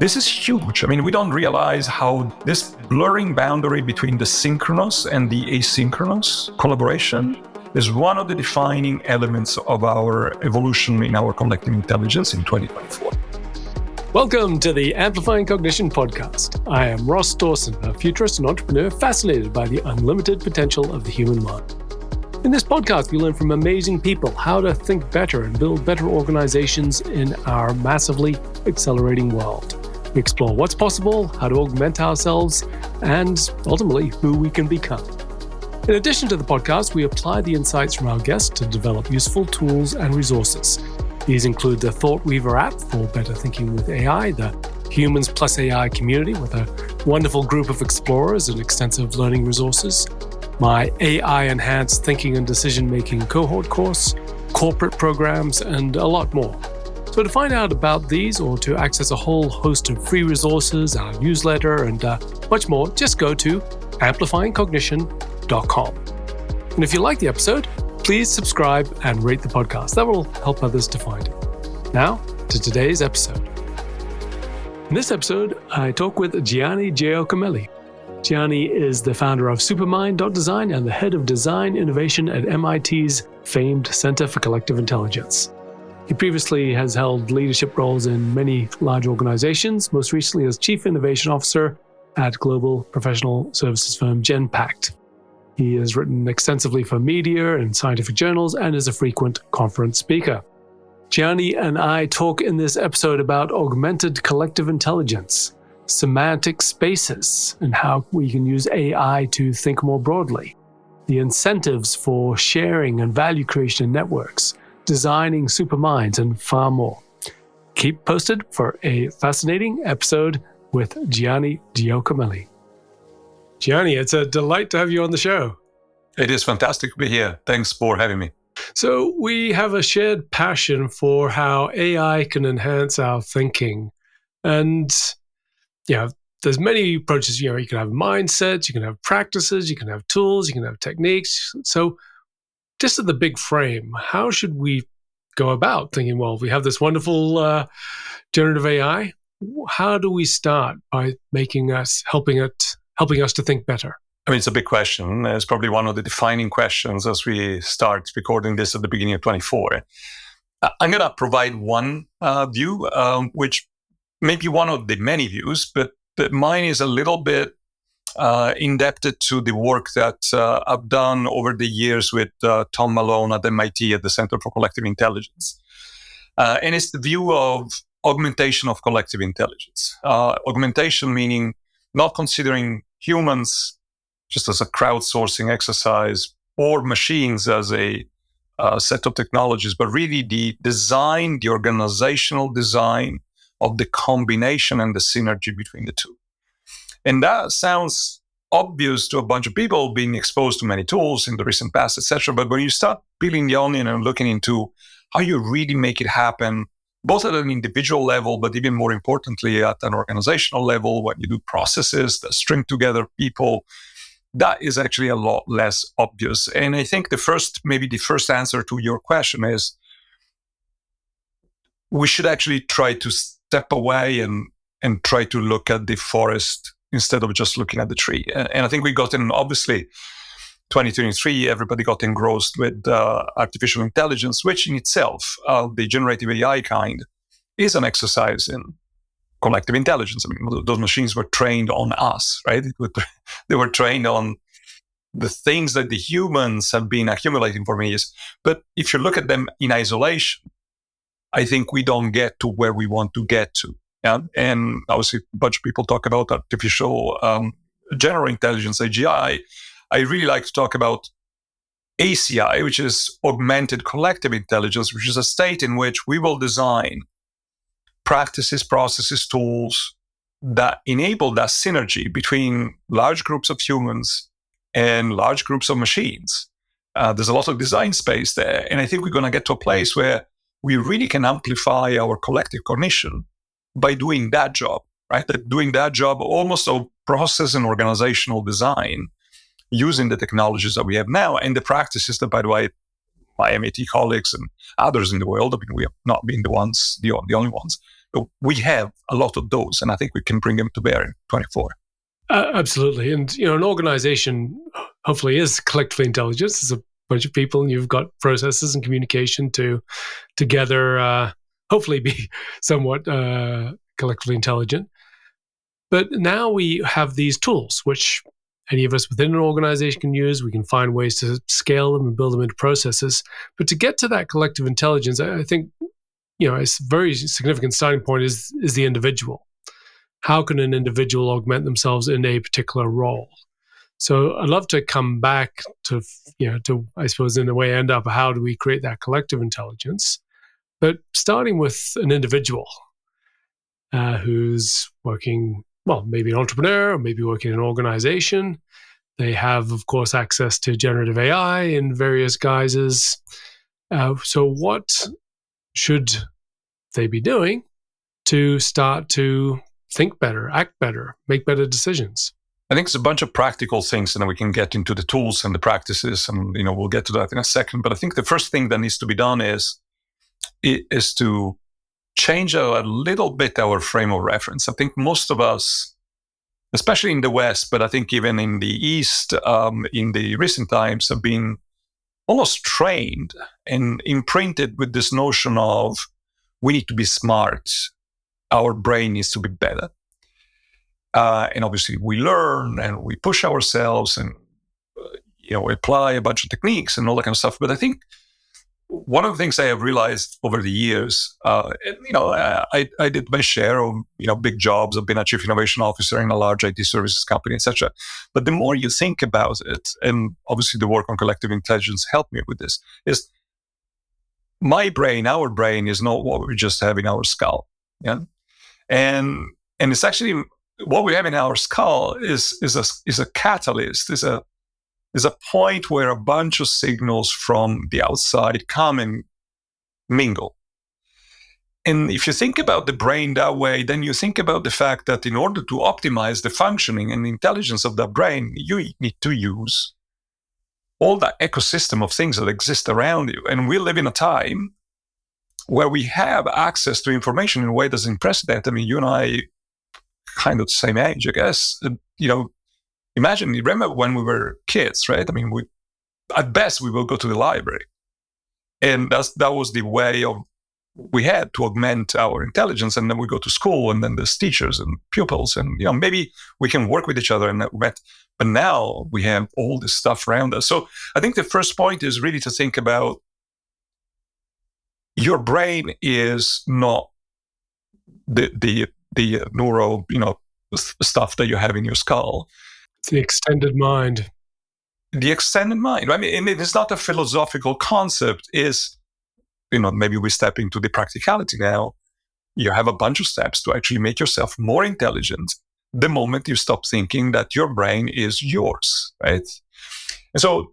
This is huge. I mean, we don't realize how this blurring boundary between the synchronous and the asynchronous collaboration is one of the defining elements of our evolution in our collective intelligence in 2024. Welcome to the Amplifying Cognition podcast. I am Ross Dawson, a futurist and entrepreneur fascinated by the unlimited potential of the human mind. In this podcast, we learn from amazing people how to think better and build better organizations in our massively accelerating world. We explore what's possible, how to augment ourselves, and ultimately who we can become. In addition to the podcast, we apply the insights from our guests to develop useful tools and resources. These include the Thought Weaver app for better thinking with AI, the Humans Plus AI community with a wonderful group of explorers and extensive learning resources, my AI-enhanced thinking and decision-making cohort course, corporate programs, and a lot more. So to find out about these or to access a whole host of free resources, our newsletter, and much more, just go to amplifyingcognition.com. And if you like the episode, please subscribe and rate the podcast. That will help others to find it. Now to today's episode. In this episode, I talk with Gianni Giacomelli. Gianni is the founder of Supermind.design and the head of design innovation at MIT's famed Center for Collective Intelligence. He previously has held leadership roles in many large organizations, most recently as Chief Innovation Officer at global professional services firm Genpact. He has written extensively for media and scientific journals and is a frequent conference speaker. Gianni and I talk in this episode about augmented collective intelligence, semantic spaces, and how we can use AI to think more broadly, the incentives for sharing and value creation in networks, designing superminds, and far more. Keep posted for a fascinating episode with Gianni Giacomelli. Gianni, it's a delight to have you on the show. It is fantastic to be here. Thanks for having me. So we have a shared passion for how AI can enhance our thinking. And yeah, there's many approaches. You know, you can have mindsets, you can have practices, you can have tools, you can have techniques. So just at the big frame, how should we go about thinking, well, we have this wonderful generative AI. How do we start by helping us to think better? I mean, it's a big question. It's probably one of the defining questions as we start recording this at the beginning of 24. I'm going to provide one view, which may be one of the many views, but mine is a little bit indebted to the work that I've done over the years with Tom Malone at MIT at the Center for Collective Intelligence. And it's the view of augmentation of collective intelligence. Augmentation meaning not considering humans just as a crowdsourcing exercise or machines as a set of technologies, but really the design, the organizational design of the combination and the synergy between the two. And that sounds obvious to a bunch of people being exposed to many tools in the recent past, etc. But when you start peeling the onion and looking into how you really make it happen, both at an individual level, but even more importantly, at an organizational level, when you do processes that string together people, that is actually a lot less obvious. And I think the first answer to your question is we should actually try to step away and try to look at the forest instead of just looking at the tree. And I think we got in, obviously, 2023, everybody got engrossed with artificial intelligence, which in itself, the generative AI kind, is an exercise in collective intelligence. I mean, those machines were trained on us, right? They were trained on the things that the humans have been accumulating for years. But if you look at them in isolation, I think we don't get to where we want to get to. Yeah? And obviously, a bunch of people talk about artificial general intelligence, AGI. I really like to talk about ACI, which is augmented collective intelligence, which is a state in which we will design practices, processes, tools that enable that synergy between large groups of humans and large groups of machines. There's a lot of design space there. And I think we're going to get to a place where we really can amplify our collective cognition by doing that job, right? Doing that job almost of process and organizational design, using the technologies that we have now and the practices that, by the way, my MIT colleagues and others in the world, I mean, we have not been the only ones, we have a lot of those, and I think we can bring them to bear in 24. Absolutely. And, you know, an organization hopefully is collectively intelligent. It's a bunch of people, and you've got processes and communication to together hopefully be somewhat collectively intelligent. But now we have these tools, which any of us within an organization can use. We can find ways to scale them and build them into processes. But to get to that collective intelligence, I think, you know, a very significant starting point is the individual. How can an individual augment themselves in a particular role? So I'd love to come back to, you know, to, I suppose, in a way, end up, how do we create that collective intelligence? But starting with an individual who's working, well, maybe an entrepreneur, or maybe working in an organization. They have, of course, access to generative AI in various guises. So what should they be doing to start to think better, act better, make better decisions? I think it's a bunch of practical things, and then we can get into the tools and the practices, and, you know, we'll get to that in a second. But I think the first thing that needs to be done is to change a little bit our frame of reference. I think most of us, especially in the West, but I think even in the East, in the recent times, have been almost trained and imprinted with this notion of we need to be smart. Our brain needs to be better. And obviously we learn and we push ourselves and, you know, apply a bunch of techniques and all that kind of stuff. But I think one of the things I have realized over the years, and, you know, I did my share of, you know, big jobs. I've been a chief innovation officer in a large IT services company, etc. But the more you think about it, and obviously the work on collective intelligence helped me with this, is my brain, our brain, is not what we just have in our skull. Yeah. And it's actually what we have in our skull is a catalyst, is a point where a bunch of signals from the outside come and mingle. And if you think about the brain that way, then you think about the fact that in order to optimize the functioning and intelligence of that brain, you need to use all that ecosystem of things that exist around you. And we live in a time where we have access to information in a way that's unprecedented. I mean, you and I kind of the same age, I guess. You know, imagine, you remember when we were kids, right? I mean, at best, we will go to the library. And that was the way of we had to augment our intelligence. And then we go to school, and then there's teachers and pupils. And, you know, maybe we can work with each other. And but now we have all this stuff around us. So I think the first point is really to think about your brain is not the neural, you know, stuff that you have in your skull. It's the extended mind. The extended mind. I mean, it's not a philosophical concept. Is, you know, maybe we step into the practicality now. You have a bunch of steps to actually make yourself more intelligent the moment you stop thinking that your brain is yours, right? And so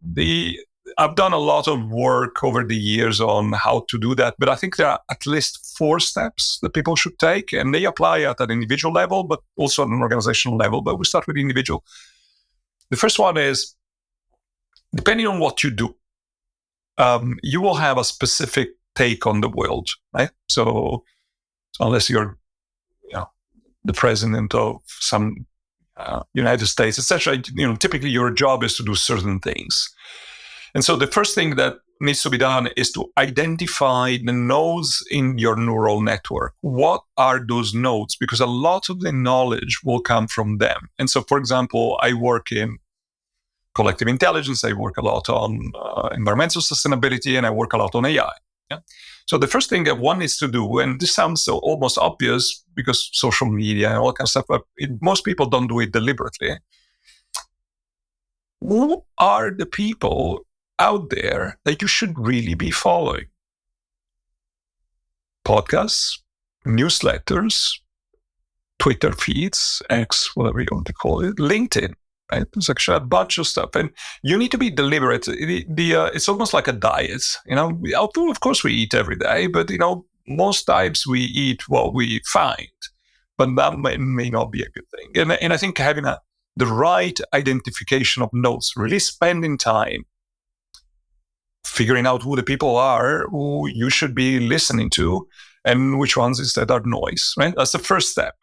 I've done a lot of work over the years on how to do that, but I think there are at least 4 steps that people should take, and they apply at an individual level, but also at an organizational level. But we start with the individual. The first one is, depending on what you do, you will have a specific take on the world, right? So unless you're, you know, the president of some United States, etc., you know, typically your job is to do certain things. And so the first thing that needs to be done is to identify the nodes in your neural network. What are those nodes? Because a lot of the knowledge will come from them. And so, for example, I work in collective intelligence. I work a lot on environmental sustainability, and I work a lot on AI. Yeah? So the first thing that one needs to do, and this sounds so almost obvious because social media and all that kind of stuff, but most people don't do it deliberately. Who are the people out there that you should really be following? Podcasts, newsletters, Twitter feeds, X, whatever you want to call it, LinkedIn, right? There's actually a bunch of stuff. And you need to be deliberate. It's almost like a diet. You know, although of course we eat every day, but, you know, most times we eat what we find, but that may not be a good thing. And I think having the right identification of nodes, really spending time figuring out who the people are who you should be listening to, and which ones instead are noise, right? That's the first step.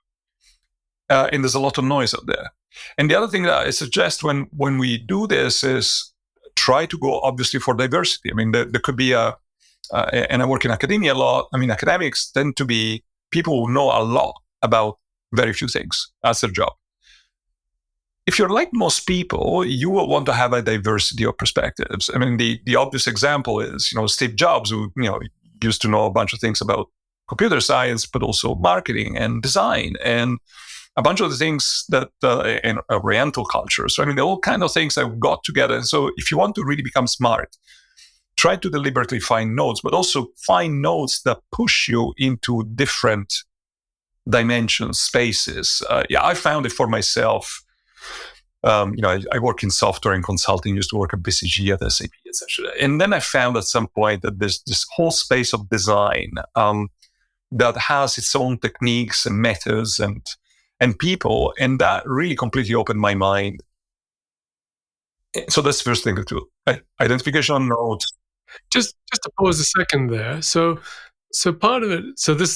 And there's a lot of noise out there. And the other thing that I suggest when we do this is try to go, obviously, for diversity. I mean, there could be and I work in academia a lot. I mean, academics tend to be people who know a lot about very few things. That's their job. If you're like most people, you will want to have a diversity of perspectives. I mean, the obvious example is, Steve Jobs, who, used to know a bunch of things about computer science, but also marketing and design and a bunch of the things that in Oriental cultures. So, I mean, all kind of things that got together. And so if you want to really become smart, try to deliberately find nodes, but also find nodes that push you into different dimensions, spaces. I found it for myself. I work in software and consulting, used to work at BCG, at SAP, etc. And then I found at some point that there's this whole space of design that has its own techniques and methods and people, and that really completely opened my mind. So that's the first thing to do, right? Identification on nodes. Just to pause a second there. So part of it,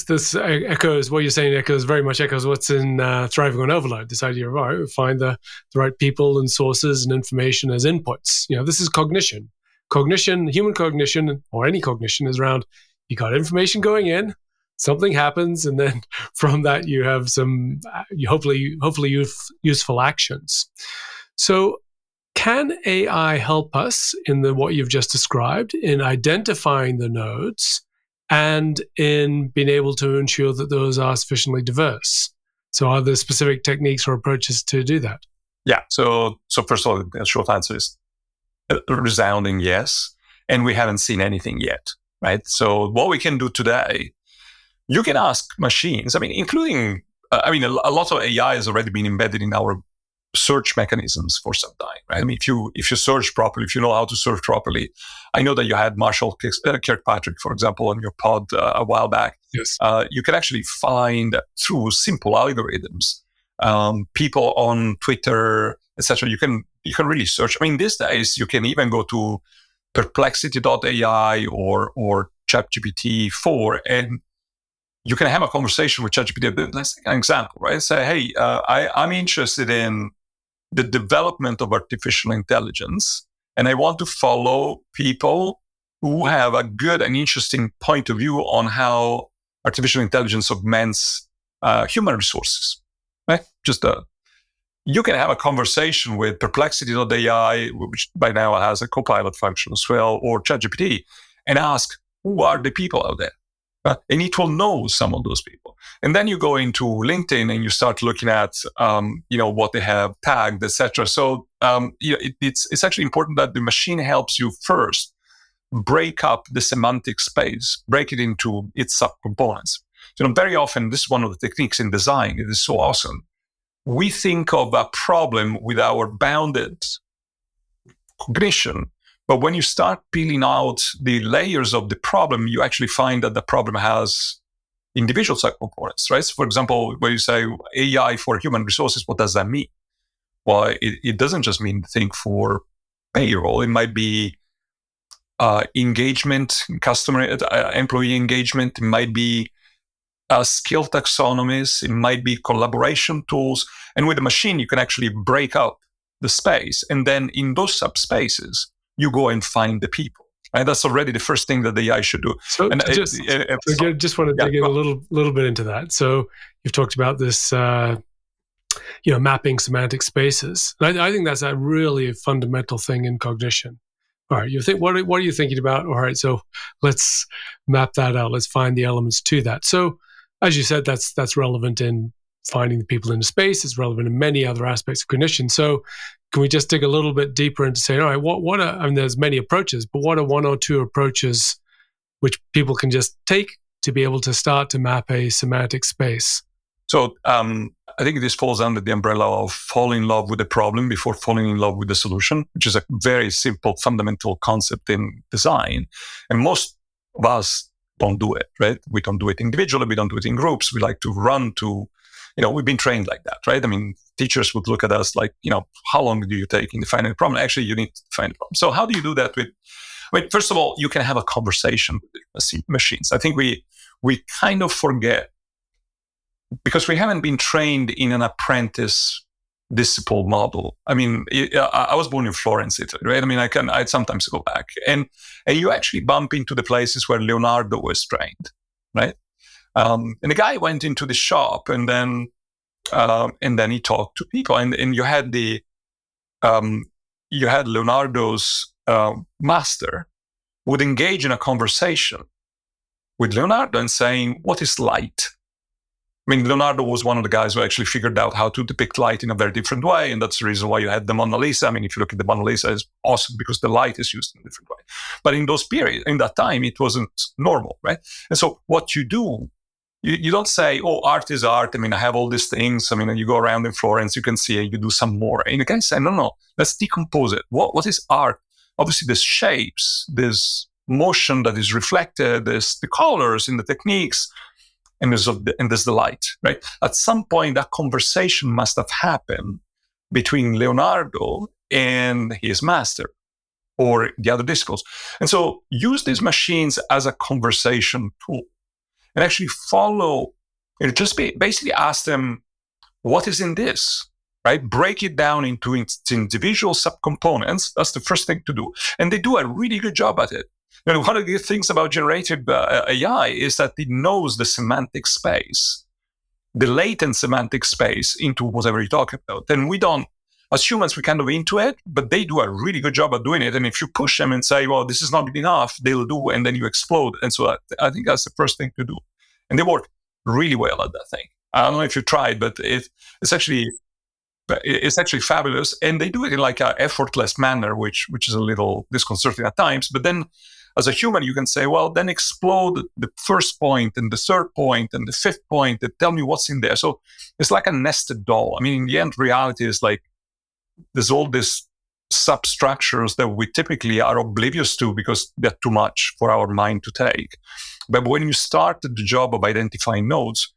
this echoes what you're saying. Echoes what's in Thriving on Overload. This idea of find the right people and sources and information as inputs. This is cognition. Human cognition, or any cognition, is around. You got information going in, something happens, and then from that you have some hopefully useful actions. So, can AI help us in what you've just described in identifying the nodes? And in being able to ensure that those are sufficiently diverse. So are there specific techniques or approaches to do that? Yeah. So first of all, the short answer is a resounding yes. And we haven't seen anything yet, right? So what we can do today, you can ask machines, including, a lot of AI has already been embedded in our search mechanisms for some time, right? If you search properly, if you know how to search properly, I know that you had Marshall Kirkpatrick, for example, on your pod a while back. Yes. You can actually find through simple algorithms people on Twitter, etc. You can really search. These days you can even go to Perplexity.ai or ChatGPT-4 and you can have a conversation with ChatGPT. Let's take an example, right? Say, hey, I'm interested in the development of artificial intelligence, and I want to follow people who have a good and interesting point of view on how artificial intelligence augments human resources, right? You can have a conversation with Perplexity.ai, which by now has a copilot function as well, or ChatGPT, and ask, who are the people out there? And it will know some of those people. And then you go into LinkedIn and you start looking at, what they have tagged, etc. So it's actually important that the machine helps you first break up the semantic space, break it into its subcomponents. Very often, this is one of the techniques in design. It is so awesome. We think of a problem with our bounded cognition. But when you start peeling out the layers of the problem, you actually find that the problem has individual subcomponents, right? So for example, when you say AI for human resources, what does that mean? Well, it doesn't just mean the thing for payroll. It might be engagement, customer, employee engagement. It might be skill taxonomies. It might be collaboration tools. And with the machine, you can actually break up the space. And then in those subspaces, you go and find the people, and that's already the first thing that the AI should do. So, and I just want to dig in a little bit into that. So, you've talked about this, mapping semantic spaces. And I think that's a really fundamental thing in cognition. All right, you think what are you thinking about? All right, so let's map that out. Let's find the elements to that. So, as you said, that's relevant in finding the people in the space. It's relevant in many other aspects of cognition. So. Can we just dig a little bit deeper into saying, all right, there's many approaches, but what are one or two approaches which people can just take to be able to start to map a semantic space? So I think this falls under the umbrella of falling in love with the problem before falling in love with the solution, which is a very simple, fundamental concept in design. And most of us don't do it, right? We don't do it individually. We don't do it in groups. We like to run to... we've been trained like that, right? Teachers would look at us like, how long do you take in defining a problem? Actually, you need to define a problem. So how do you do that with, first of all, you can have a conversation with machines. I think we we kind of forget because we haven't been trained in an apprentice disciple model. I mean, I was born in Florence, Italy, right? I mean, I sometimes go back and you actually bump into the places where Leonardo was trained, right? And the guy went into the shop and then he talked to people and you had Leonardo's master would engage in a conversation with Leonardo and saying, what is light? I mean, Leonardo was one of the guys who actually figured out how to depict light in a very different way. And that's the reason why you had the Mona Lisa. I mean, if you look at the Mona Lisa, it's awesome because the light is used in a different way. But in those periods, in that time, it wasn't normal, right? And so what you do, you don't say, oh, art is art. I mean, I have all these things. I mean, you go around in Florence, you can see it, you do some more. And you can say, no, let's decompose it. What is art? Obviously, there's shapes, there's motion that is reflected, there's the colors and the techniques, and there's the light, right? At some point, that conversation must have happened between Leonardo and his master or the other disciples. And so use these machines as a conversation tool and actually follow, basically ask them, what is in this, right? Break it down into its individual subcomponents. That's the first thing to do. And they do a really good job at it. And one of the things about generative AI is that it knows the semantic space, the latent semantic space into whatever you talk about. And we don't, as humans, we kind of into it, but they do a really good job at doing it. And if you push them and say, well, this is not good enough, they'll do, and then you explode. And so I think that's the first thing to do. And they work really well at that thing. I don't know if you tried, but it's actually fabulous. And they do it in like an effortless manner, which is a little disconcerting at times. But then as a human, you can say, well, then explode the first point and the third point and the fifth point and tell me what's in there. So it's like a nested doll. I mean, in the end, reality is like there's all these substructures that we typically are oblivious to because they're too much for our mind to take. But when you start the job of identifying nodes,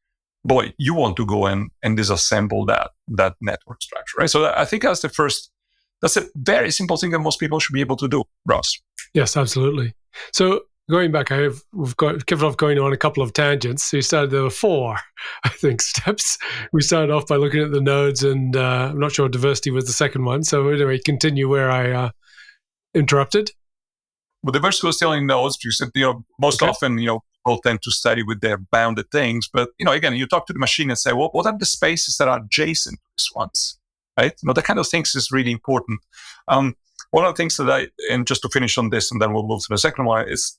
boy, you want to go and disassemble that network structure, right? So I think that's a very simple thing that most people should be able to do, Ross. Yes, absolutely. So going back, we've got going on a couple of tangents. So you started, there were four, I think, steps. We started off by looking at the nodes and I'm not sure diversity was the second one. So anyway, continue where I interrupted. Well, diversity was still in nodes because often, people tend to study with their bounded things. But, again, you talk to the machine and say, well, what are the spaces that are adjacent to these ones, right? That kind of things is really important. One of the things and just to finish on this, and then we'll move to the second one, is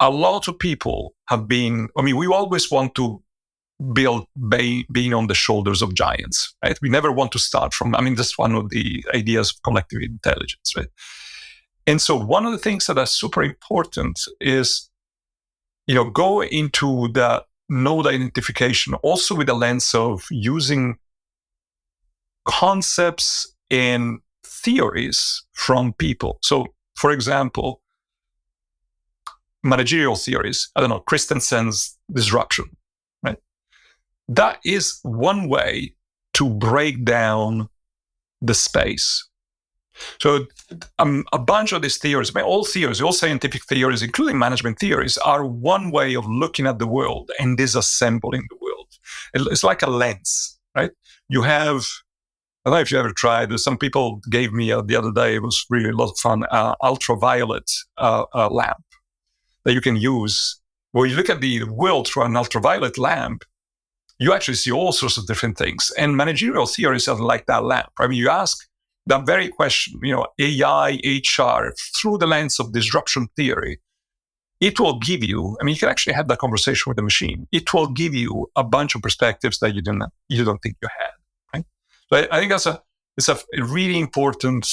a lot of people we always want to build being on the shoulders of giants, right? We never want to start from, that's one of the ideas of collective intelligence, right? And so one of the things that are super important is go into the node identification also with a lens of using concepts and theories from people. So, for example, managerial theories, Christensen's disruption, right? That is one way to break down the space. So a bunch of these theories, all scientific theories, including management theories, are one way of looking at the world and disassembling the world. It's like a lens, right? You have, I don't know if you ever tried, some people gave me the other day, it was really a lot of fun, ultraviolet lamp that you can use. When you look at the world through an ultraviolet lamp, you actually see all sorts of different things. And managerial theories are like that lamp. I mean, you ask that very question, AI, HR, through the lens of disruption theory, it will give you, you can actually have that conversation with the machine. It will give you a bunch of perspectives that you don't think you had, right? So I think it's a really important,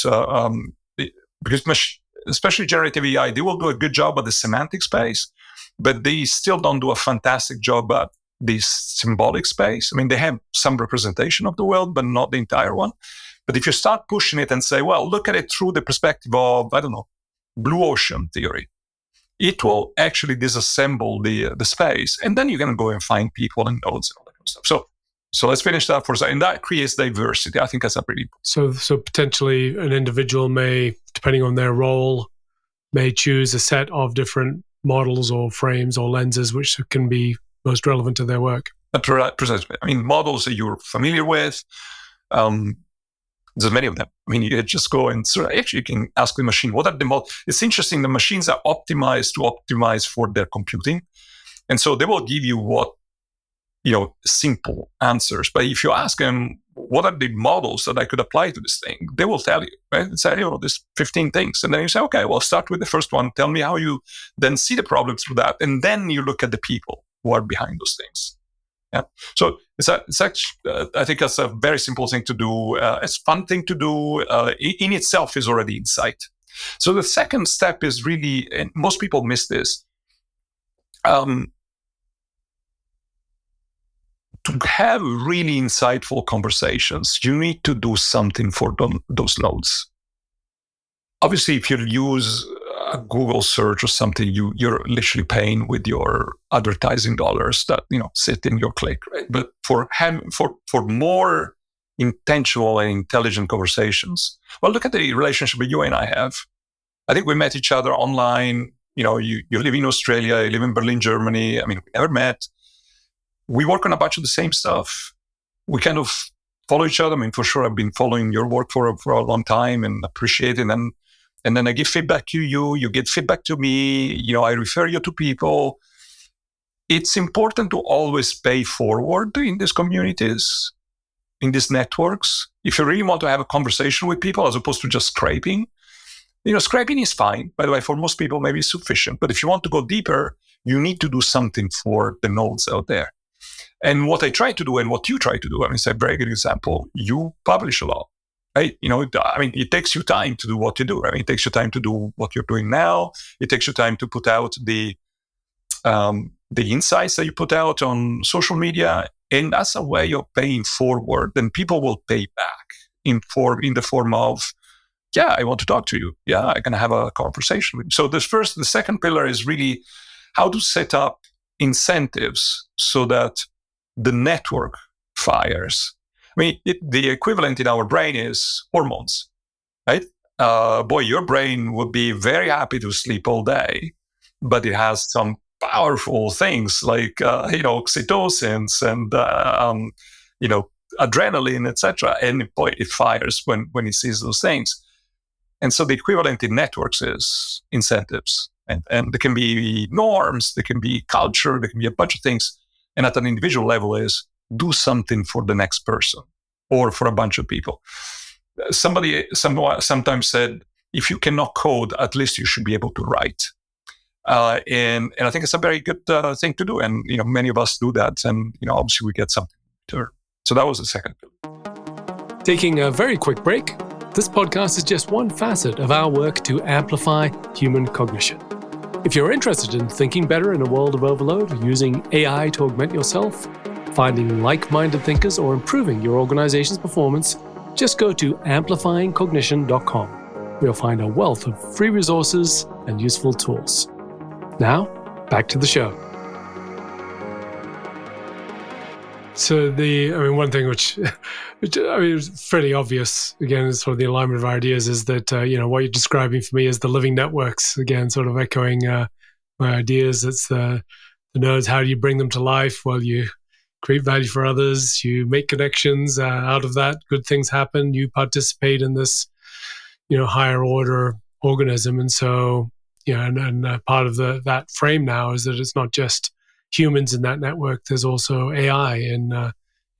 because especially generative AI, they will do a good job at the semantic space, but they still don't do a fantastic job at the symbolic space. They have some representation of the world, but not the entire one. But if you start pushing it and say, well, look at it through the perspective of, Blue Ocean Theory, it will actually disassemble the space. And then you can go and find people and nodes and all that kind of stuff. So let's finish that for a second. And that creates diversity. I think that's a pretty important. So potentially an individual may, depending on their role, may choose a set of different models or frames or lenses which can be most relevant to their work. Precisely. I mean, models that you're familiar with, there's many of them. I mean, you just go and actually you can ask the machine, what are the models? It's interesting, the machines are optimized to optimize for their computing. And so they will give you simple answers. But if you ask them, what are the models that I could apply to this thing? They will tell you, right? It's there's 15 things. And then you say, okay, well, start with the first one. Tell me how you then see the problem through that. And then you look at the people who are behind those things. Yeah. So it's actually, I think that's a very simple thing to do. It's a fun thing to do. In itself is already insight. So the second step is really, and most people miss this, to have really insightful conversations, you need to do something for those nodes. Obviously, if you use a Google search or something, you're literally paying with your advertising dollars that sit in your click, right? But for more intentional and intelligent conversations, well, look at the relationship that you and I have. I think we met each other online. You live in Australia, you live in Berlin, Germany. I mean, we never met. We work on a bunch of the same stuff. We kind of follow each other. I mean, for sure, I've been following your work for a long time and appreciate it. And then I give feedback to you. You get feedback to me. I refer you to people. It's important to always pay forward in these communities, in these networks. If you really want to have a conversation with people as opposed to just scraping, scraping is fine. By the way, for most people, maybe it's sufficient. But if you want to go deeper, you need to do something for the nodes out there. And what I try to do and what you try to do, I mean, it's a very good example. You publish a lot, right? It takes you time to do what you do. I mean, it takes you time to do what you're doing now. It takes you time to put out the insights that you put out on social media. And that's a way of paying forward. And people will pay back in the form of, yeah, I want to talk to you. Yeah, I can have a conversation with you. So the second pillar is really how to set up incentives so that the network fires. I mean, the equivalent in our brain is hormones, right? Boy, your brain would be very happy to sleep all day, but it has some powerful things like, oxytocins and, adrenaline, etc. And boy, it fires when it sees those things. And so the equivalent in networks is incentives. And there can be norms, there can be culture, there can be a bunch of things. And at an individual level is do something for the next person or for a bunch of people. Somebody sometimes said, if you cannot code, at least you should be able to write. And I think it's a very good thing to do. And, many of us do that. And, obviously we get something in return. So that was the second. Taking a very quick break. This podcast is just one facet of our work to amplify human cognition. If you're interested in thinking better in a world of overload, using AI to augment yourself, finding like-minded thinkers, or improving your organization's performance, just go to amplifyingcognition.com, where you'll find a wealth of free resources and useful tools. Now, back to the show. So one thing which is fairly obvious, again, is sort of the alignment of our ideas is that, what you're describing for me is the living networks, again, sort of echoing my ideas. It's the nodes. How do you bring them to life? Well, you create value for others. You make connections out of that. Good things happen. You participate in this, higher order organism. And so, part of that frame now is that it's not just humans in that network. There's also AI in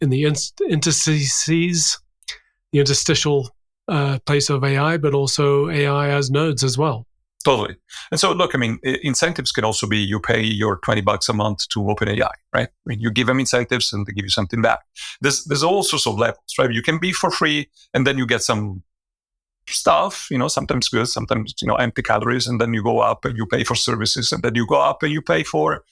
the interstices, the interstitial place of AI, but also AI as nodes as well. Totally. And so, look, I mean, incentives can also be you pay your $20 a month to OpenAI, right? I mean, you give them incentives and they give you something back. There's all sorts of levels, right? You can be for free and then you get some stuff, sometimes good, sometimes, empty calories, and then you go up and you pay for services, and then you go up and you pay for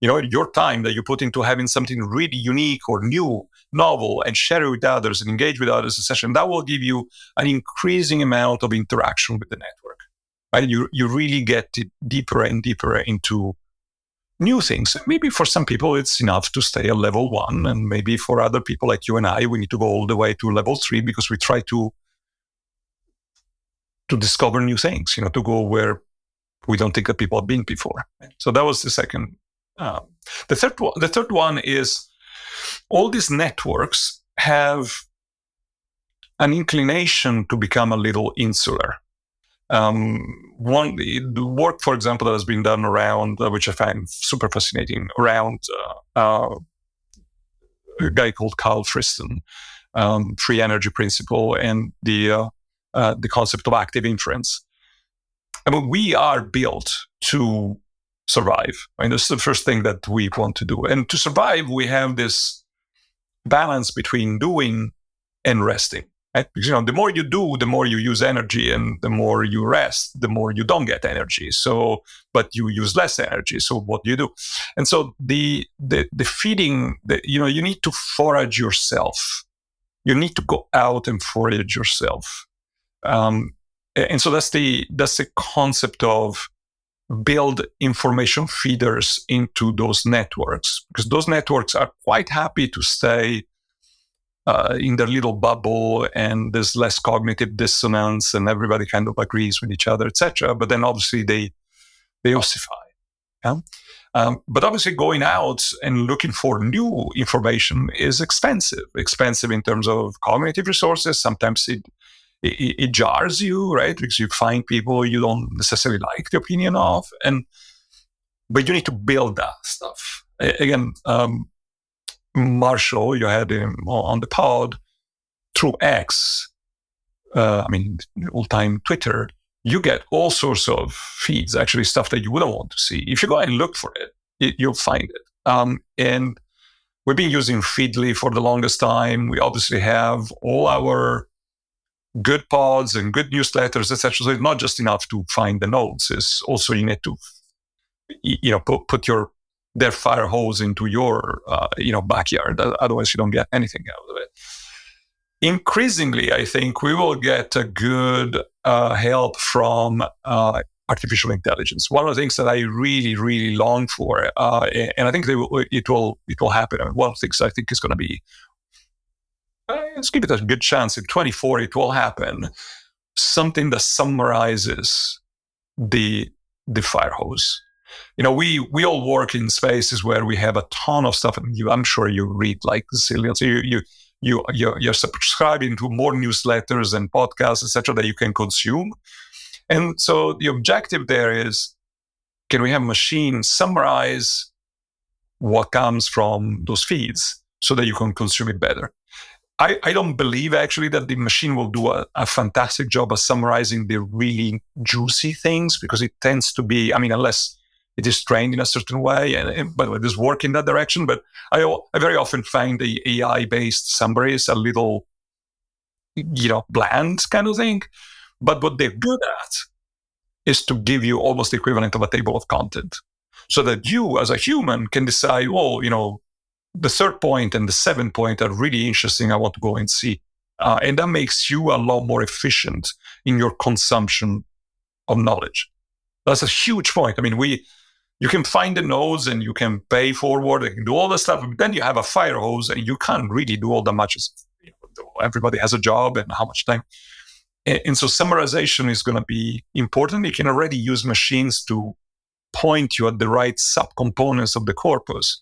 your time that you put into having something really unique or new, novel, and share it with others and engage with others, etc. That will give you an increasing amount of interaction with the network. Right? You really get it deeper and deeper into new things. Maybe for some people, it's enough to stay at level 1. And maybe for other people like you and I, we need to go all the way to level 3 because we try to discover new things, to go where we don't think that people have been before. So that was the second. The third one is all these networks have an inclination to become a little insular. The work, for example, that has been done around, which I find super fascinating, around a guy called Carl Friston, Free-energy Principle, and the concept of active inference. I mean, we are built to survive. I mean, this is the first thing that we want to do. And to survive, we have this balance between doing and resting. Right? Because, you know, the more you do, the more you use energy, and the more you rest, the more you don't get energy. So, but you use less energy. So, what do you do? And so, the feeding, you need to forage yourself. You need to go out and forage yourself. And so that's the concept of build information feeders into those networks, because those networks are quite happy to stay in their little bubble, and there's less cognitive dissonance, and everybody kind of agrees with each other, etc. But then obviously they ossify. Yeah? But obviously going out and looking for new information is expensive in terms of cognitive resources. Sometimes it jars you, right? Because you find people you don't necessarily like the opinion of, but you need to build that stuff. Again, Marshall, you had him on the pod, through X, all-time Twitter, you get all sorts of feeds, actually stuff that you wouldn't want to see. If you go and look for it, you'll find it. And we've been using Feedly for the longest time. We obviously have all our good pods and good newsletters, etc. So it's not just enough to find the nodes. It's also you need to, put their fire hose into your, backyard. Otherwise, you don't get anything out of it. Increasingly, I think we will get a good help from artificial intelligence. One of the things that I really, really long for, and I think it will happen. I mean, one of the things I think is going to be, let's give it a good chance. In 2024, it will happen. Something that summarizes the fire hose. You know, we all work in spaces where we have a ton of stuff, and I'm sure you read like zillions. You're subscribing to more newsletters and podcasts, etc., that you can consume. And so the objective there is, can we have a machine summarize what comes from those feeds so that you can consume it better? I don't believe actually that the machine will do a fantastic job of summarizing the really juicy things, because it tends to be, unless it is trained in a certain way, and by the way, there's work in that direction, but I very often find the AI-based summaries a little, bland kind of thing. But what they're good at is to give you almost the equivalent of a table of content, so that you, as a human, can decide, the third point and the seventh point are really interesting. I want to go and see. And that makes you a lot more efficient in your consumption of knowledge. That's a huge point. You can find the nodes and you can pay forward and do all the stuff. But then you have a fire hose and you can't really do all that much. Everybody has a job and how much time. And so summarization is going to be important. You can already use machines to point you at the right subcomponents of the corpus.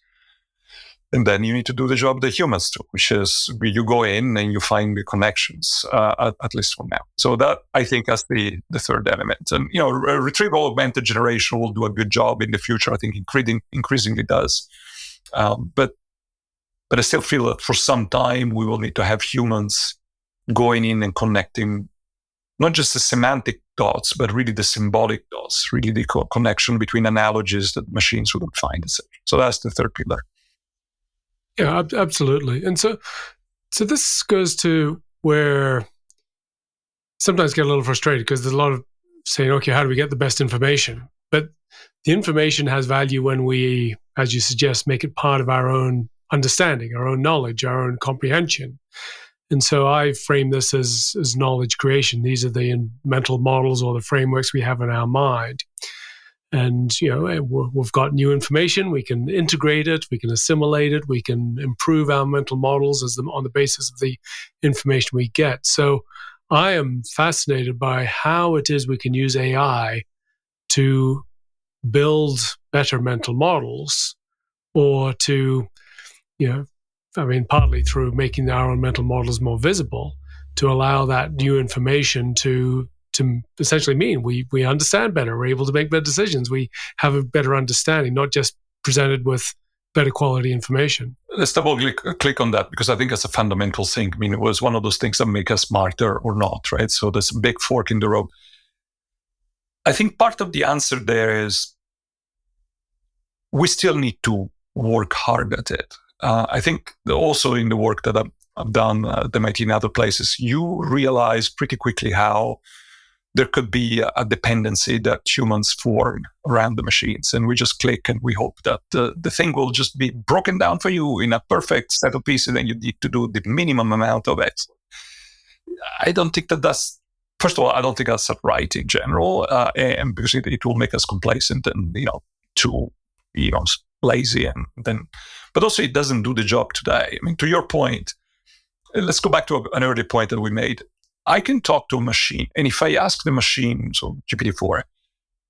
And then you need to do the job that humans do, which is you go in and you find the connections, at least for now. So that, I think, that's the third element. And, retrieval augmented generation will do a good job in the future. I think increasingly does. But I still feel that for some time, we will need to have humans going in and connecting not just the semantic dots, but really the symbolic dots, really the connection between analogies that machines wouldn't find. So that's the third pillar. Yeah, absolutely. And so this goes to where sometimes get a little frustrated, because there's a lot of saying, okay, how do we get the best information? But the information has value when we, as you suggest, make it part of our own understanding, our own knowledge, our own comprehension. And so I frame this as knowledge creation. These are the mental models or the frameworks we have in our mind. And, we've got new information, we can integrate it, we can assimilate it, we can improve our mental models on the basis of the information we get. So I am fascinated by how it is we can use AI to build better mental models, or to, partly through making our own mental models more visible, to allow that new information to essentially mean we understand better, we're able to make better decisions, we have a better understanding, not just presented with better quality information. Let's double click on that, because I think that's a fundamental thing. I mean, it was one of those things that make us smarter or not, right? So there's a big fork in the road. I think part of the answer there is we still need to work hard at it. I think also in the work that I've done at MIT and other places, you realize pretty quickly how there could be a dependency that humans form around the machines. And we just click and we hope that the thing will just be broken down for you in a perfect set of pieces, and you need to do the minimum amount of it. I don't think that's, first of all, I don't think that's right in general, and because it will make us complacent and, too lazy. But also it doesn't do the job today. I mean, to your point, let's go back to an earlier point that we made. I can talk to a machine, and if I ask the machine, so GPT-4,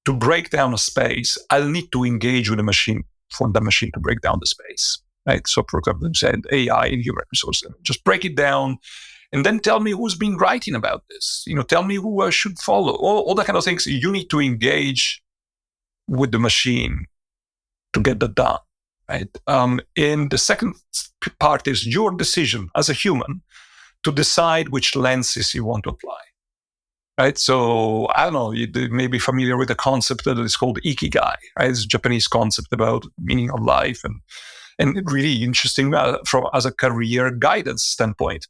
to break down a space, I'll need to engage with the machine for the machine to break down the space, right? So for example, you said AI in human resources, just break it down and then tell me who's been writing about this. Tell me who I should follow, all that kind of things. You need to engage with the machine to get that done, right? And the second part is your decision as a human to decide which lenses you want to apply, right? So I don't know, you may be familiar with a concept that is called Ikigai, right? It's a Japanese concept about meaning of life and really interesting from as a career guidance standpoint.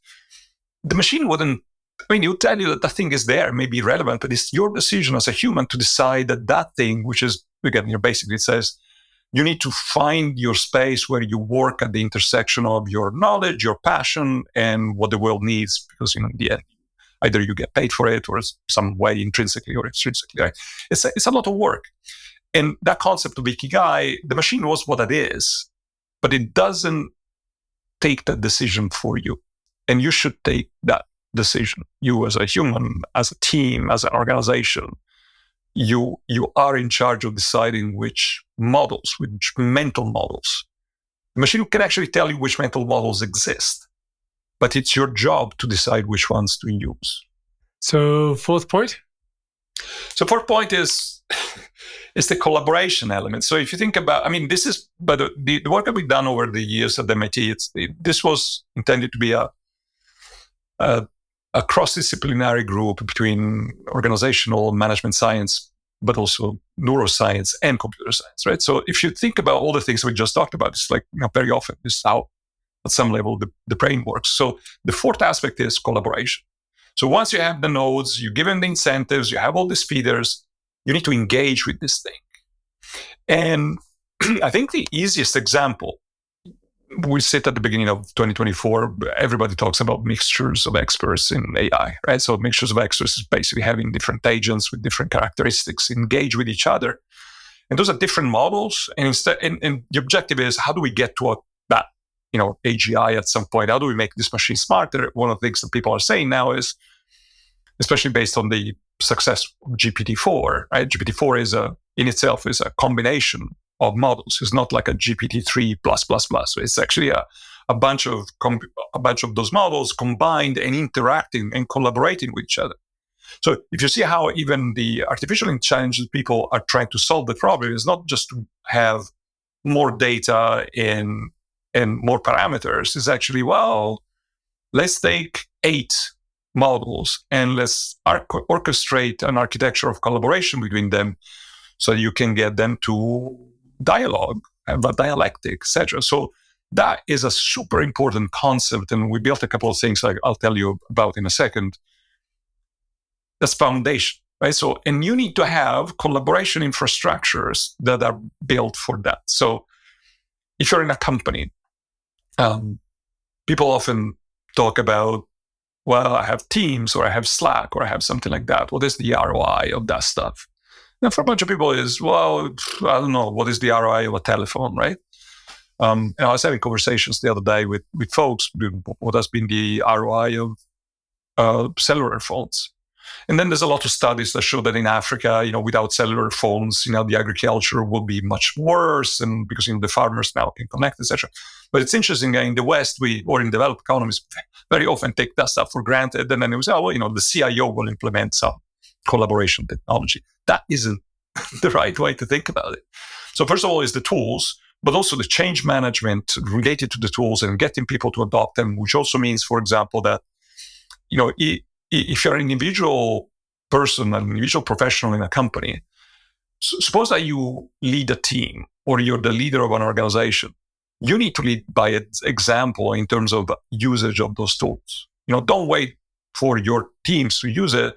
The machine wouldn't, it would tell you that thing is there, may be relevant, but it's your decision as a human to decide that thing, which is, again, basically it says, you need to find your space where you work at the intersection of your knowledge, your passion, and what the world needs. Because in the end, either you get paid for it or some way intrinsically or extrinsically. Right? It's a lot of work. And that concept of Ikigai, the machine knows what that is, but it doesn't take that decision for you. And you should take that decision. You as a human, as a team, as an organization, you are in charge of deciding which models, which mental models. The machine can actually tell you which mental models exist, but it's your job to decide which ones to use. So fourth point? So fourth point is the collaboration element. So if you think about, this is, but the work that we've done over the years at MIT, this was intended to be a cross-disciplinary group between organizational management science, but also neuroscience and computer science, right? So if you think about all the things we just talked about, it's like very often it's how, at some level, the brain works. So the fourth aspect is collaboration. So once you have the nodes, you give them the incentives, you have all these feeders, you need to engage with this thing. And I think the easiest example, we sit at the beginning of 2024, everybody talks about mixtures of experts in AI, right? So mixtures of experts is basically having different agents with different characteristics engage with each other. And those are different models. And the objective is, how do we get to that AGI at some point? How do we make this machine smarter? One of the things that people are saying now is, especially based on the success of GPT-4, right? GPT-4 in itself is a combination of models. It's not like a GPT-3 +++. It's actually a bunch of those models combined and interacting and collaborating with each other. So if you see how even the artificial intelligence people are trying to solve the problem, it's not just to have more data and more parameters. It's actually, let's take 8 models and let's orchestrate an architecture of collaboration between them, so you can get them to dialogue, dialectic, etc. So that is a super important concept, and we built a couple of things I'll tell you about in a second. That's foundation, right? So, and you need to have collaboration infrastructures that are built for that. So if you're in a company, people often talk about, I have Teams or I have Slack or I have something like that. What is the ROI of that stuff? Now, for a bunch of people is, I don't know, what is the ROI of a telephone, right? I was having conversations the other day with folks, what has been the ROI of cellular phones. And then there's a lot of studies that show that in Africa, without cellular phones, the agriculture will be much worse, and because the farmers now can connect, etc. But it's interesting in the West, or in developed economies, very often take that stuff for granted, and then it was the CIO will implement some collaboration technology. That isn't the right way to think about it. So first of all, is the tools, but also the change management related to the tools and getting people to adopt them, which also means, for example, that if you're an individual person, an individual professional in a company, suppose that you lead a team or you're the leader of an organization, you need to lead by example in terms of usage of those tools. Don't wait for your teams to use it.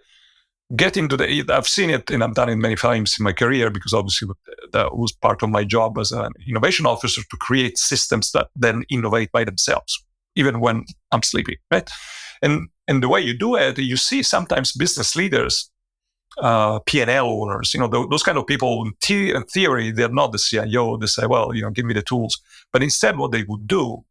Get into I've seen it, and I've done it many times in my career, because obviously that was part of my job as an innovation officer, to create systems that then innovate by themselves, even when I'm sleeping, right? And the way you do it, you see sometimes business leaders, P&L owners, those kind of people, in theory, they're not the CIO. They say, well, give me the tools. But instead, what they would do,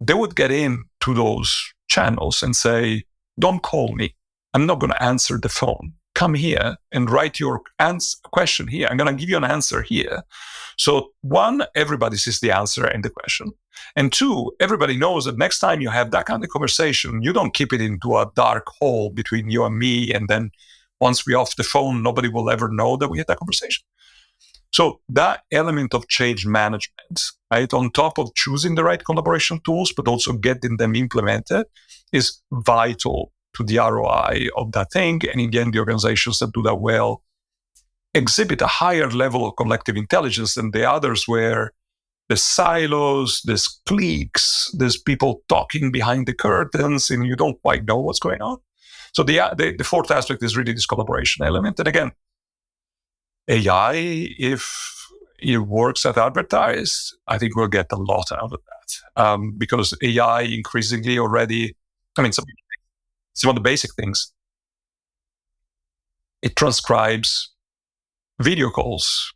they would get into those channels and say, don't call me. I'm not going to answer the phone. Come here and write your question here. I'm going to give you an answer here. So one, everybody sees the answer and the question. And two, everybody knows that next time you have that kind of conversation, you don't keep it into a dark hole between you and me. And then once we're off the phone, nobody will ever know that we had that conversation. So that element of change management, right, on top of choosing the right collaboration tools, but also getting them implemented, is vital to the ROI of that thing. And in the end, the organizations that do that well exhibit a higher level of collective intelligence than the others, where there's silos, there's cliques, there's people talking behind the curtains, and you don't quite know what's going on. So the fourth aspect is really this collaboration element. And again, AI, if it works as advertised, I think we'll get a lot out of that. Because AI increasingly already, it's one of the basic things. It transcribes video calls,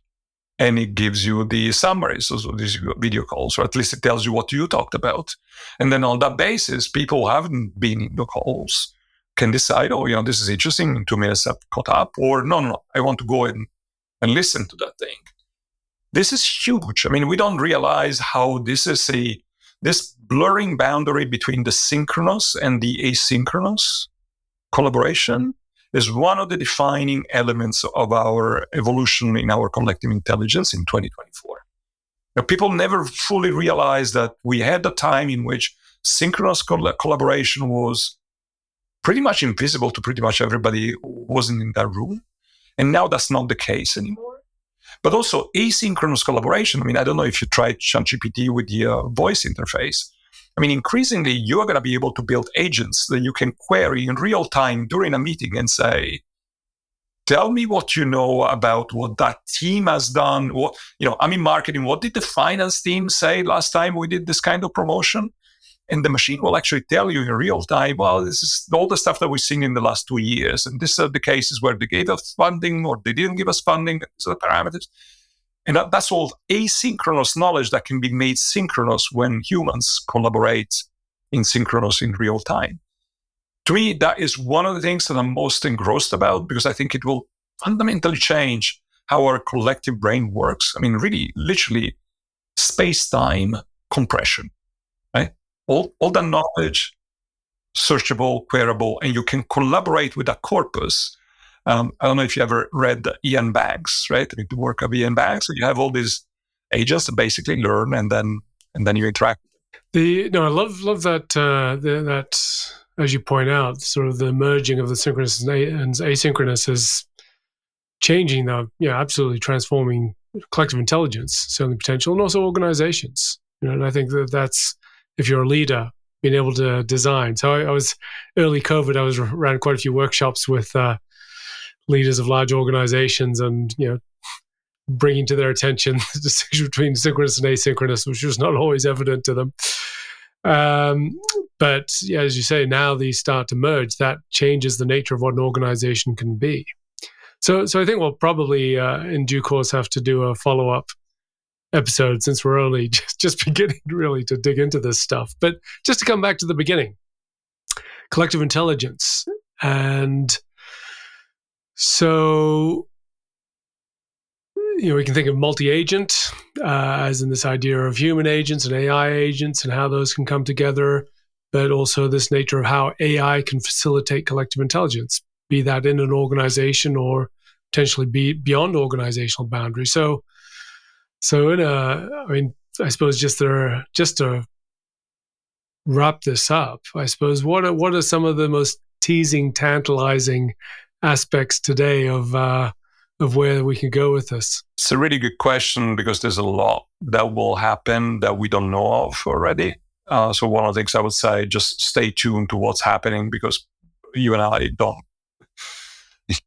and it gives you the summaries of these video calls, or at least it tells you what you talked about. And then on that basis, people who haven't been in the calls can decide, this is interesting, in 2 minutes I've caught up, or no, I want to go in and listen to that thing. This is huge. We don't realize how this is this blurring boundary between the synchronous and the asynchronous collaboration is one of the defining elements of our evolution in our collective intelligence in 2024. Now, people never fully realized that we had a time in which synchronous collaboration was pretty much invisible to pretty much everybody who wasn't in that room. And now that's not the case anymore. But also asynchronous collaboration. I don't know if you tried ChatGPT with the voice interface. Increasingly, you are going to be able to build agents that you can query in real time during a meeting and say, tell me what you know about what that team has done. I'm in marketing. What did the finance team say last time we did this kind of promotion? And the machine will actually tell you in real time, well, this is all the stuff that we've seen in the last 2 years. And these are the cases where they gave us funding or they didn't give us funding. These are the parameters. And that's all asynchronous knowledge that can be made synchronous when humans collaborate in synchronous in real time. To me, that is one of the things that I'm most engrossed about, because I think it will fundamentally change how our collective brain works. Really, literally, space-time compression, right? All the knowledge, searchable, queryable, and you can collaborate with a corpus. I don't know if you ever read Ian Banks, right? The work of Ian Banks. You have all these agents that basically learn, and then you interact. I love that that, as you point out, sort of the merging of the synchronous and asynchronous is changing absolutely transforming collective intelligence, certainly potential, and also organizations. And I think that's. If you're a leader, being able to design. So I was early COVID. I was around quite a few workshops with leaders of large organizations, and bringing to their attention the distinction between synchronous and asynchronous, which was not always evident to them. But yeah, as you say, now these start to merge. That changes the nature of what an organization can be. So I think we'll probably in due course have to do a follow-up episode, since we're only just beginning really to dig into this stuff. But just to come back to the beginning, collective intelligence and So, you know, we can think of multi-agent, as in this idea of human agents and AI agents and how those can come together, but also this nature of how AI can facilitate collective intelligence, be that in an organization or potentially be beyond organizational boundaries. So in a, I mean, I suppose just to wrap this up, I suppose, what are some of the most teasing, tantalizing aspects today of where we can go with this? It's a really good question, because there's a lot that will happen that we don't know of already. So one of the things I would say, just stay tuned to what's happening, because you and I don't,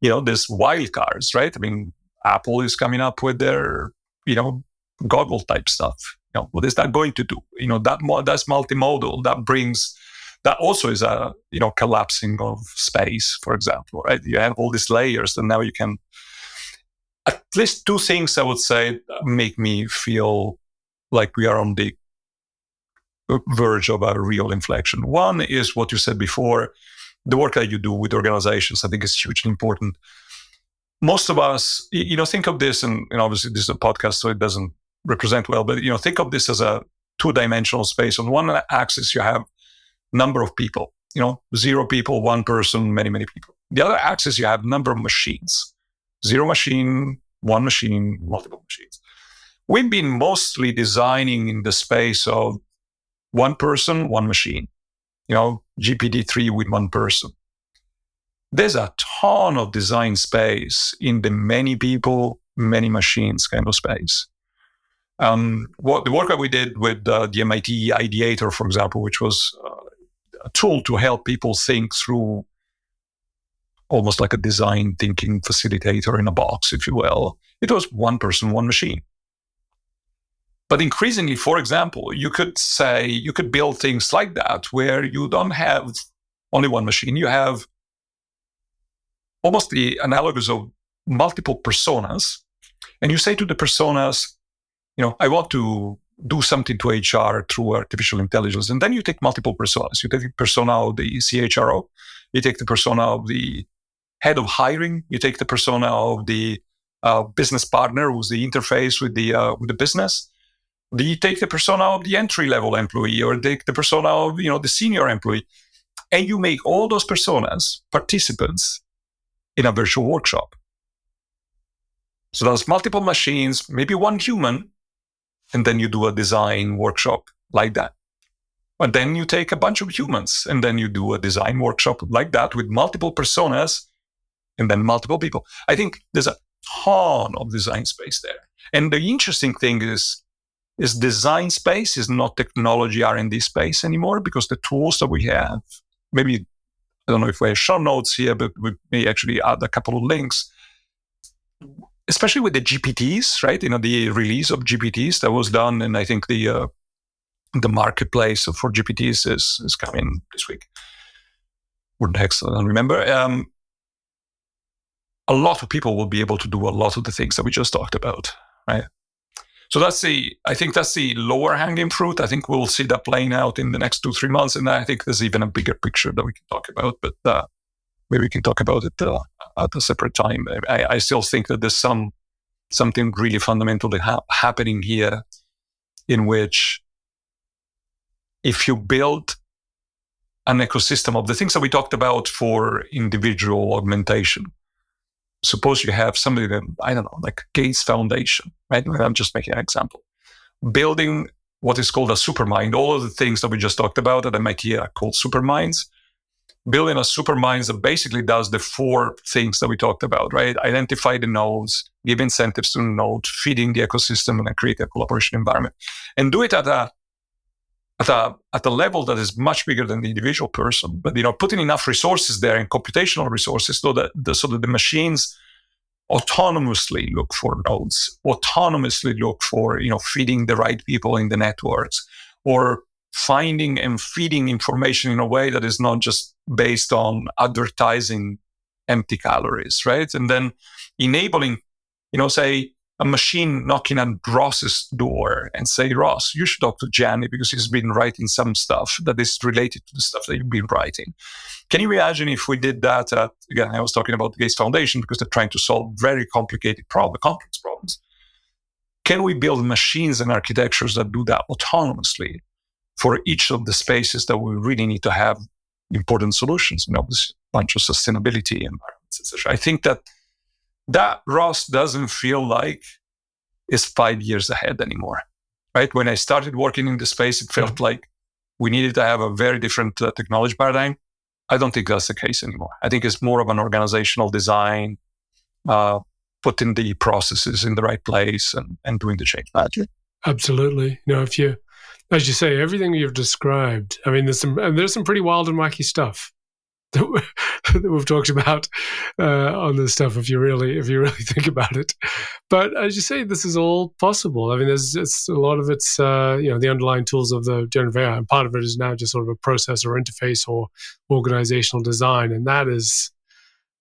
you know, there's wild cards, right? I mean, Apple is coming up with their, you know, goggle type stuff. You know, what is that going to do? You know, that's multimodal. That also is a, you know, collapsing of space, for example, right? You have all these layers, and now you can. At least two things I would say make me feel like we are on the verge of a real inflection. One is what you said before, the work that you do with organizations, I think is hugely important. Most of us, you know, think of this, and obviously this is a podcast, so it doesn't represent well, but, you know, think of this as a two-dimensional space. On one axis, you have number of people, you know, zero people, one person, many, many people. The other axis, you have number of machines. Zero machine, one machine, multiple machines. We've been mostly designing in the space of one person, one machine. You know, GPT-3 with one person. There's a ton of design space in the many people, many machines kind of space. What the work that we did with the MIT Ideator, for example, which was a tool to help people think through almost like a design thinking facilitator in a box, if you will. It was one person, one machine. But increasingly, for example, you could build things like that where you don't have only one machine. You have almost the analogous of multiple personas. And you say to the personas, you know, I want to do something to HR through artificial intelligence. And then you take multiple personas. You take the persona of the CHRO. You take the persona of the head of hiring. You take the persona of the business partner, who's the interface with the business. You take the persona of the entry-level employee, or take the persona of, you know, the senior employee, and you make all those personas participants in a virtual workshop. So there's multiple machines, maybe one human, and then you do a design workshop like that. And then you take a bunch of humans, and then you do a design workshop like that with multiple personas, and then multiple people. I think there's a ton of design space there. And the interesting thing is design space is not technology R&D space anymore, because the tools that we have, maybe, I don't know if we have show notes here, but we may actually add a couple of links, especially with the GPTs, right? You know, the release of GPTs that was done, and I think the marketplace for GPTs is coming this week. Or next, I don't remember. A lot of people will be able to do a lot of the things that we just talked about, right? So I think that's the lower hanging fruit. I think we'll see that playing out in the next 2-3 months. And I think there's even a bigger picture that we can talk about, but maybe we can talk about it at a separate time. I still think that there's something really fundamentally happening here, in which if you build an ecosystem of the things that we talked about for individual augmentation, suppose you have somebody that, I don't know, like Gates Foundation, right? I'm just making an example. Building what is called a supermind, all of the things that we just talked about at MIT are called superminds. Building a supermind that basically does the four things that we talked about, right? Identify the nodes, give incentives to the node, feeding the ecosystem, and create a collaboration environment. And do it at a level that is much bigger than the individual person, but, you know, putting enough resources there and computational resources so that the machines autonomously look for nodes, autonomously look for, you know, feeding the right people in the networks, or finding and feeding information in a way that is not just based on advertising empty calories, right? And then enabling, you know, say a machine knocking on Ross's door and say, Ross, you should talk to Gianni because he's been writing some stuff that is related to the stuff that you've been writing. Can you imagine if we did that at, again, I was talking about the Gates Foundation because they're trying to solve very complicated problems, complex problems. Can we build machines and architectures that do that autonomously for each of the spaces that we really need to have important solutions, you know, this bunch of sustainability environments, etc. I think that Ross doesn't feel like is 5 years ahead anymore, right? When I started working in the space, it felt like we needed to have a very different technology paradigm. I don't think that's the case anymore. I think it's more of an organizational design, putting the processes in the right place and doing the change. Absolutely. You know, if you, as you say, everything you've described, I mean, there's some pretty wild and wacky stuff that we've talked about on this stuff, if you really think about it. But as you say, this is all possible. I mean, it's a lot of it's the underlying tools of the generative AI, and part of it is now just sort of a process or interface or organizational design, and that is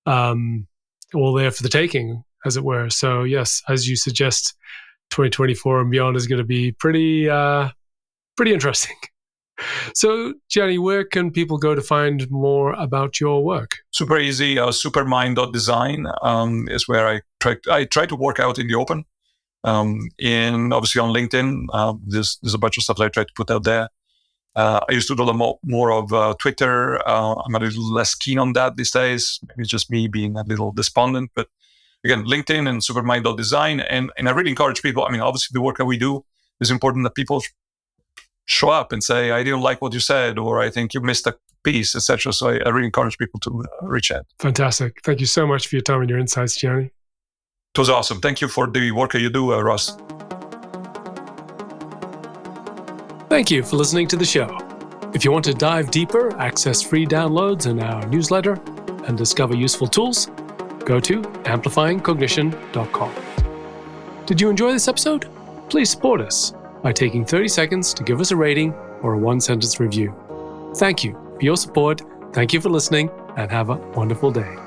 all there for the taking, as it were. So yes, as you suggest, 2024 and beyond is going to be pretty interesting. So, Gianni, where can people go to find more about your work? Super easy. Supermind.design is where I try to work out in the open. In obviously on LinkedIn, there's a bunch of stuff that I try to put out there. I used to do a lot more of Twitter. I'm a little less keen on that these days. Maybe it's just me being a little despondent. But again, LinkedIn and Supermind.design. And I really encourage people. I mean, obviously, the work that we do is important that people show up and say, I didn't like what you said, or I think you missed a piece, etc. So I really encourage people to reach out. Fantastic. Thank you so much for your time and your insights, Gianni. It was awesome. Thank you for the work that you do, Ross. Thank you for listening to the show. If you want to dive deeper, access free downloads in our newsletter, and discover useful tools, go to amplifyingcognition.com. Did you enjoy this episode? Please support us by taking 30 seconds to give us a rating or a one-sentence review. Thank you for your support. Thank you for listening, and have a wonderful day.